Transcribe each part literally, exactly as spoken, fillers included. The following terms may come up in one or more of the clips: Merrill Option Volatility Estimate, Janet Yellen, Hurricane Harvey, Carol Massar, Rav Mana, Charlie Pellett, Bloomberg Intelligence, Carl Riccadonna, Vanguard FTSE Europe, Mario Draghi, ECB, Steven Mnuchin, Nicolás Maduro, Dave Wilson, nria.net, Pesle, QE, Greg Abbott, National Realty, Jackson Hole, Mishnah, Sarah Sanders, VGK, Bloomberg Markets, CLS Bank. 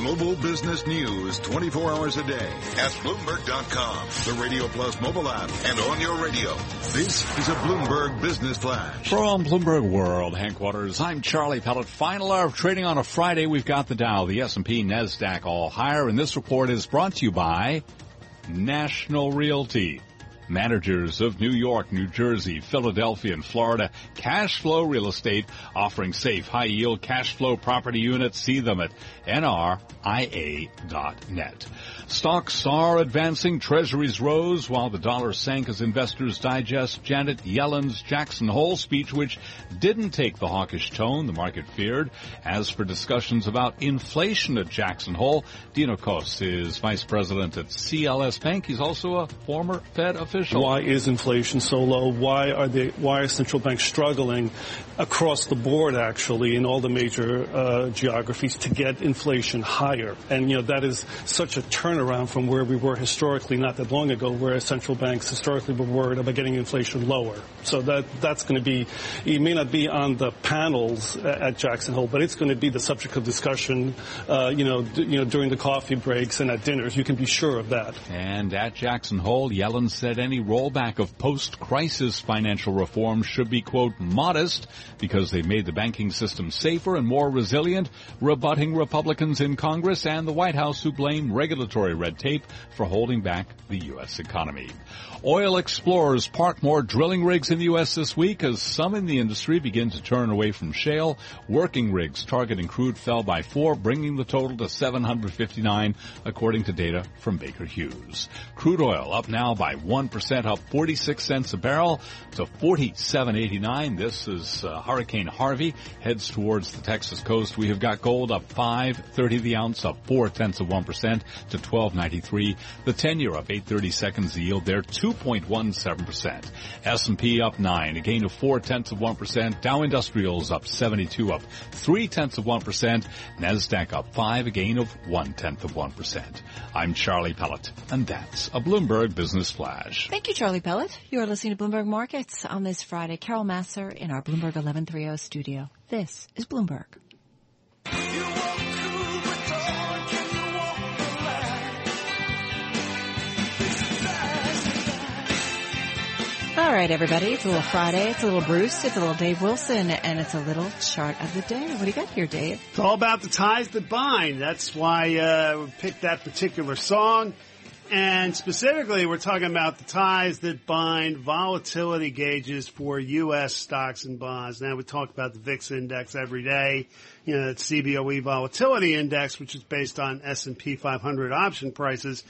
Global business news twenty-four hours a day at Bloomberg dot com, the Radio Plus mobile app, and on your radio. This is a Bloomberg Business Flash. From Bloomberg World Headquarters, I'm Charlie Pellett. Final hour of trading on a Friday. We've got the Dow, the S and P, NASDAQ all higher, and this report is brought to you by National Realty. Managers of New York, New Jersey, Philadelphia, and Florida, cash flow real estate, offering safe, high-yield cash flow property units. See them at N R I A dot net. Stocks are advancing. Treasuries rose while the dollar sank as investors digest Janet Yellen's Jackson Hole speech, which didn't take the hawkish tone the market feared. As for discussions about inflation at Jackson Hole, Dino Kos is vice president at C L S Bank. He's also a former Fed official. Why is inflation so low? Why are they, why are central banks struggling across the board, actually, in all the major uh, geographies to get inflation higher? And, you know, that is such a turnaround from where we were historically not that long ago, where central banks historically were worried about getting inflation lower. So that that's going to be, it may not be on the panels at Jackson Hole, but it's going to be the subject of discussion, uh, you know, d- you know, during the coffee breaks and at dinners. You can be sure of that. And at Jackson Hole, Yellen said any rollback of post-crisis financial reform should be, quote, modest because they've made the banking system safer and more resilient, rebutting Republicans in Congress and the White House who blame regulatory red tape for holding back the U S economy. Oil explorers park more drilling rigs in the U S this week as some in the industry begin to turn away from shale. Working rigs targeting crude fell by four, bringing the total to seven hundred fifty-nine, according to data from Baker Hughes. Crude oil up now by one percent, up forty-six cents a barrel to forty-seven eighty-nine. This is uh, Hurricane Harvey heads towards the Texas coast. We have got gold up five thirty the ounce, up four tenths of one percent to twelve ninety-three. The ten-year up eight thirty-seconds, the yield there two. two point one seven percent. S and P up nine, a gain of four tenths of one percent. Dow Industrials up seventy-two, up three tenths of one percent. NASDAQ up five, a gain of one tenth of one percent. I'm Charlie Pellett, and that's a Bloomberg Business Flash. Thank you, Charlie Pellett. You are listening to Bloomberg Markets on this Friday. Carol Massar in our Bloomberg eleven thirty studio. This is Bloomberg. All right, everybody. It's a little Friday. It's a little Bruce. It's a little Dave Wilson. And it's a little chart of the day. What do you got here, Dave? It's all about the ties that bind. That's why uh, we picked that particular song. And specifically, we're talking about the ties that bind volatility gauges for U S stocks and bonds. Now, we talk about the V I X index every day. You know, that C B O E volatility index, which is based on S and P five hundred option prices.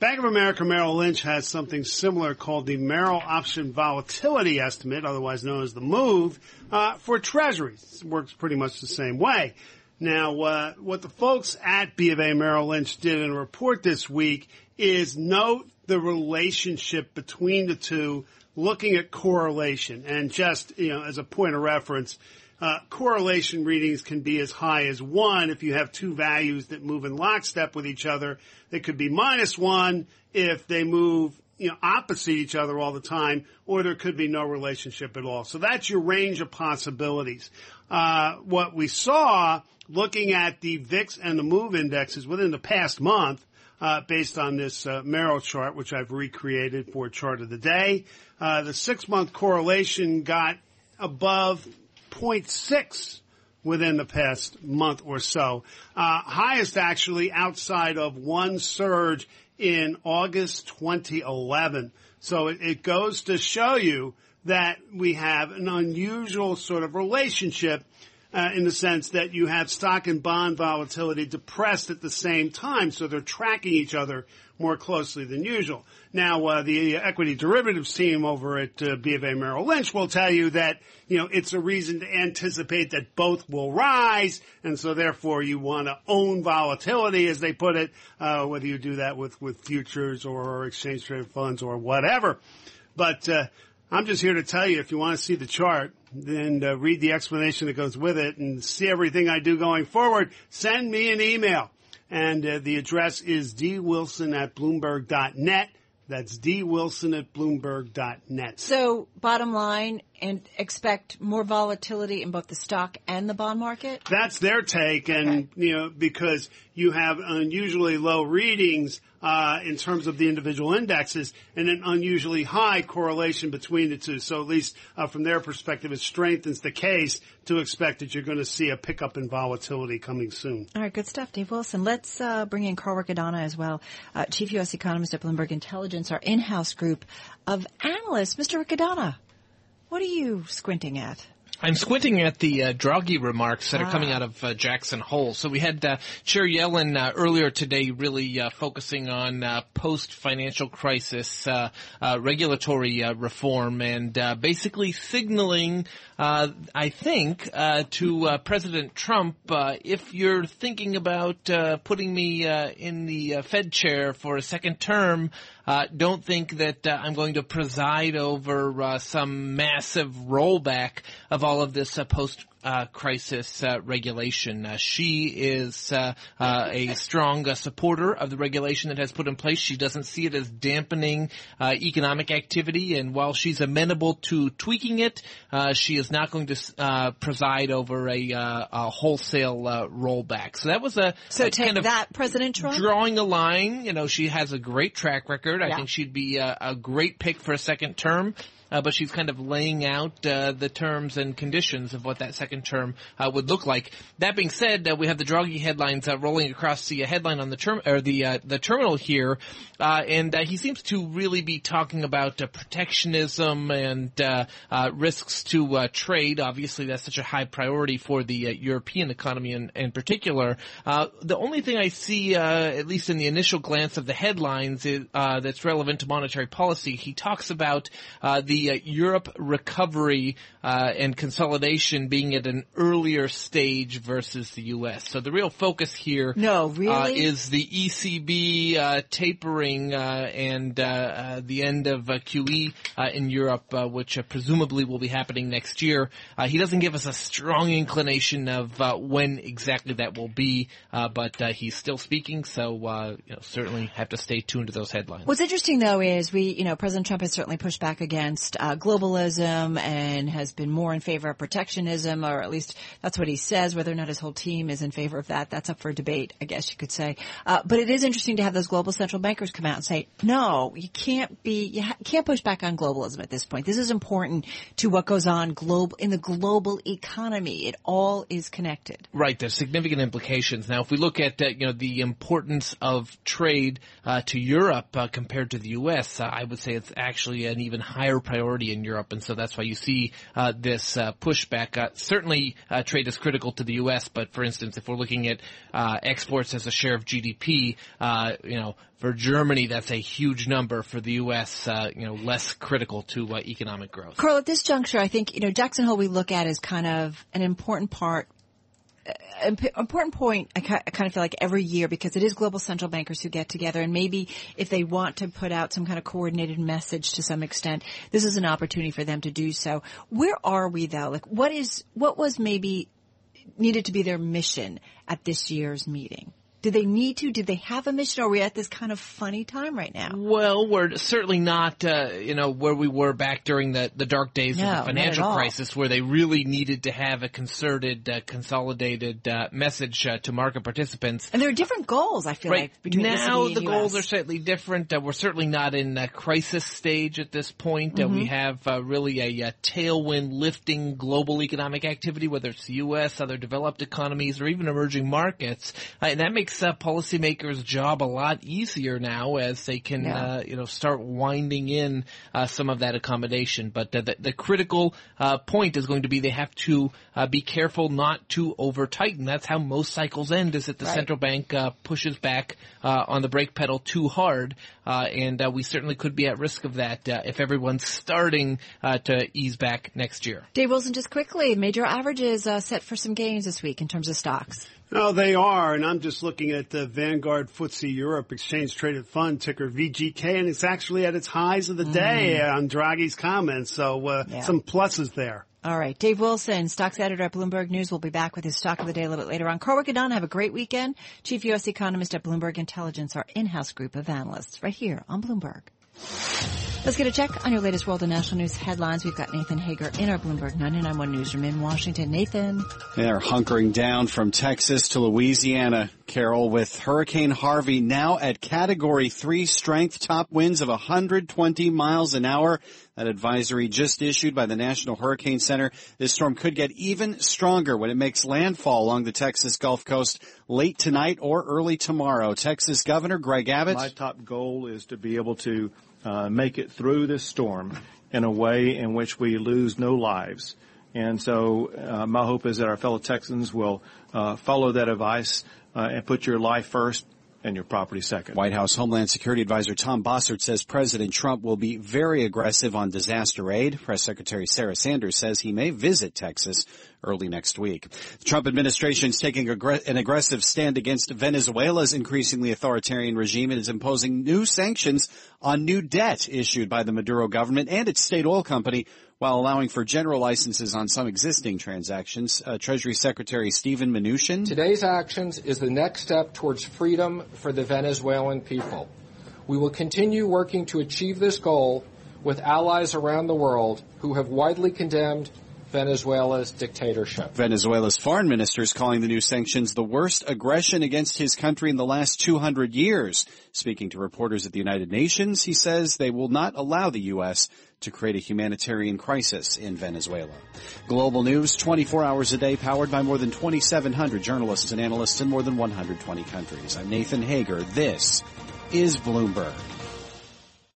Bank of America Merrill Lynch has something similar called the Merrill Option Volatility Estimate, otherwise known as the MOVE, uh, for Treasuries. It works pretty much the same way. Now, uh, what the folks at B of A Merrill Lynch did in a report this week is note the relationship between the two, looking at correlation. And just, you know, as a point of reference, uh, correlation readings can be as high as one if you have two values that move in lockstep with each other. They could be minus one if they move, you know, opposite each other all the time, or there could be no relationship at all. So that's your range of possibilities. Uh, what we saw looking at the V I X and the MOVE indexes within the past month, uh, based on this, uh, Merrill chart, which I've recreated for chart of the day, uh, the six month correlation got above zero point six within the past month or so. Uh, highest actually outside of one surge in August twenty eleven. So it, it goes to show you that we have an unusual sort of relationship uh, in the sense that you have stock and bond volatility depressed at the same time. So they're tracking each other more closely than usual. Now, uh, the equity derivatives team over at uh, B of A Merrill Lynch will tell you that, you know, it's a reason to anticipate that both will rise, and so therefore you want to own volatility, as they put it, uh, whether you do that with, with futures or exchange-traded funds or whatever. But uh, I'm just here to tell you, if you want to see the chart, then uh, read the explanation that goes with it and see everything I do going forward, send me an email. And uh, the address is d wilson at bloomberg dot net. That's d wilson at bloomberg dot net. So bottom line, and expect more volatility in both the stock and the bond market? That's their take, and okay. you know, because you have unusually low readings uh, in terms of the individual indexes and an unusually high correlation between the two. So at least uh, from their perspective, it strengthens the case to expect that you're going to see a pickup in volatility coming soon. All right, good stuff, Dave Wilson. Let's uh, bring in Carl Riccadonna as well, uh, Chief U S Economist at Bloomberg Intelligence, our in-house group of analysts. Mister Riccadonna, what are you squinting at? I'm squinting at the uh, Draghi remarks that ah. are coming out of uh, Jackson Hole. So we had uh, Chair Yellen uh, earlier today really uh, focusing on uh, post-financial crisis uh, uh, regulatory uh, reform and uh, basically signaling, uh, I think, uh, to uh, President Trump, uh, if you're thinking about uh, putting me uh, in the uh, Fed chair for a second term, Uh, don't think that uh, I'm going to preside over uh, some massive rollback of all of this uh, post Uh, crisis uh, regulation. Uh, she is uh, uh, a strong uh, supporter of the regulation that has put in place. She doesn't see it as dampening uh, economic activity, and while she's amenable to tweaking it, uh, she is not going to uh, preside over a, uh, a wholesale uh, rollback. So that was a, so a take kind of that, President Trump, drawing a line. You know, she has a great track record. Yeah. I think she'd be a, a great pick for a second term. Uh, but she's kind of laying out uh, the terms and conditions of what that second term uh, would look like. That being said, uh, we have the Draghi headlines uh, rolling across the uh, headline on the term or the uh, the terminal here, uh, and uh, he seems to really be talking about uh, protectionism and uh, uh, risks to uh, trade. Obviously, that's such a high priority for the uh, European economy in, in particular. Uh, the only thing I see, uh, at least in the initial glance of the headlines, is, uh, that's relevant to monetary policy. He talks about uh, the The, uh, Europe recovery uh, and consolidation being at an earlier stage versus the U S. So the real focus here no, really? uh, is the E C B uh, tapering uh, and uh, uh, the end of uh, Q E uh, in Europe, uh, which uh, presumably will be happening next year. Uh, he doesn't give us a strong inclination of uh, when exactly that will be, uh, but uh, he's still speaking, so uh, you know, certainly have to stay tuned to those headlines. What's interesting, though, is we, you know, President Trump has certainly pushed back against Uh, globalism and has been more in favor of protectionism, or at least that's what he says. Whether or not his whole team is in favor of that, that's up for debate, I guess you could say. Uh, but it is interesting to have those global central bankers come out and say, no, you can't be, you ha- can't push back on globalism at this point. This is important to what goes on global in the global economy. It all is connected. Right. There's significant implications. Now, if we look at, uh, you know, the importance of trade uh, to Europe uh, compared to the U S, uh, I would say it's actually an even higher priority. Priority in Europe, and so that's why you see uh, this uh, pushback. Uh, certainly, uh, trade is critical to the U S, but for instance, if we're looking at uh, exports as a share of G D P, uh, you know, for Germany, that's a huge number. For the U S, uh, you know, less critical to uh, economic growth. Carl, at this juncture, I think you know Jackson Hole we look at is kind of an important part. Important point, I kind of feel like every year, because it is global central bankers who get together, and maybe if they want to put out some kind of coordinated message to some extent, this is an opportunity for them to do so. Where are we though? Like, what is, what was maybe needed to be their mission at this year's meeting? Do they need to? Did they have a mission? Or are we at this kind of funny time right now? Well, we're certainly not, uh, you know, where we were back during the, the dark days no, of the financial crisis, where they really needed to have a concerted, uh, consolidated uh, message uh, to market participants. And there are different goals, I feel right. like. Between now the, the goals are slightly different. Uh, we're certainly not in a crisis stage at this point. Mm-hmm. Uh, we have uh, really a, a tailwind lifting global economic activity, whether it's the U S, other developed economies, or even emerging markets, uh, and that makes Uh, policymakers' job a lot easier now, as they can, yeah. uh, you know, start winding in uh, some of that accommodation. But the, the, the critical uh, point is going to be they have to uh, be careful not to over tighten. That's how most cycles end: is that the right. central bank uh, pushes back uh, on the brake pedal too hard, uh, and uh, we certainly could be at risk of that uh, if everyone's starting uh, to ease back next year. Dave Wilson, just quickly, major averages uh, set for some gains this week in terms of stocks. No, they are, and I'm just looking at the Vanguard F T S E Europe exchange-traded fund, ticker V G K, and it's actually at its highs of the mm. day on Draghi's comments, so uh, yeah. some pluses there. All right. Dave Wilson, stocks editor at Bloomberg News, will be back with his stock of the day a little bit later on. Carl Riccadonna, have a great weekend. Chief U S Economist at Bloomberg Intelligence, our in-house group of analysts, right here on Bloomberg. Let's get a check on your latest world and national news headlines. We've got Nathan Hager in our Bloomberg ninety-nine point one newsroom in Washington. Nathan. They're hunkering down from Texas to Louisiana, Carol, with Hurricane Harvey now at Category three strength, top winds of one hundred twenty miles an hour. That advisory just issued by the National Hurricane Center. This storm could get even stronger when it makes landfall along the Texas Gulf Coast late tonight or early tomorrow. Texas Governor Greg Abbott. My top goal is to be able to uh, make it through this storm in a way in which we lose no lives. And so uh, my hope is that our fellow Texans will uh, follow that advice uh, and put your life first and your property second. White House Homeland Security Advisor Tom Bossert says President Trump will be very aggressive on disaster aid. Press Secretary Sarah Sanders says he may visit Texas early next week. The Trump administration is taking an aggressive stand against Venezuela's increasingly authoritarian regime and is imposing new sanctions on new debt issued by the Maduro government and its state oil company, while allowing for general licenses on some existing transactions. Uh, Treasury Secretary Steven Mnuchin. Today's actions is the next step towards freedom for the Venezuelan people. We will continue working to achieve this goal with allies around the world who have widely condemned Venezuela's dictatorship. Venezuela's foreign minister is calling the new sanctions the worst aggression against his country in the last two hundred years. Speaking to reporters at the United Nations, he says they will not allow the U S to create a humanitarian crisis in Venezuela. Global news twenty-four hours a day, powered by more than twenty-seven hundred journalists and analysts in more than one hundred twenty countries. I'm Nathan Hager. This is Bloomberg.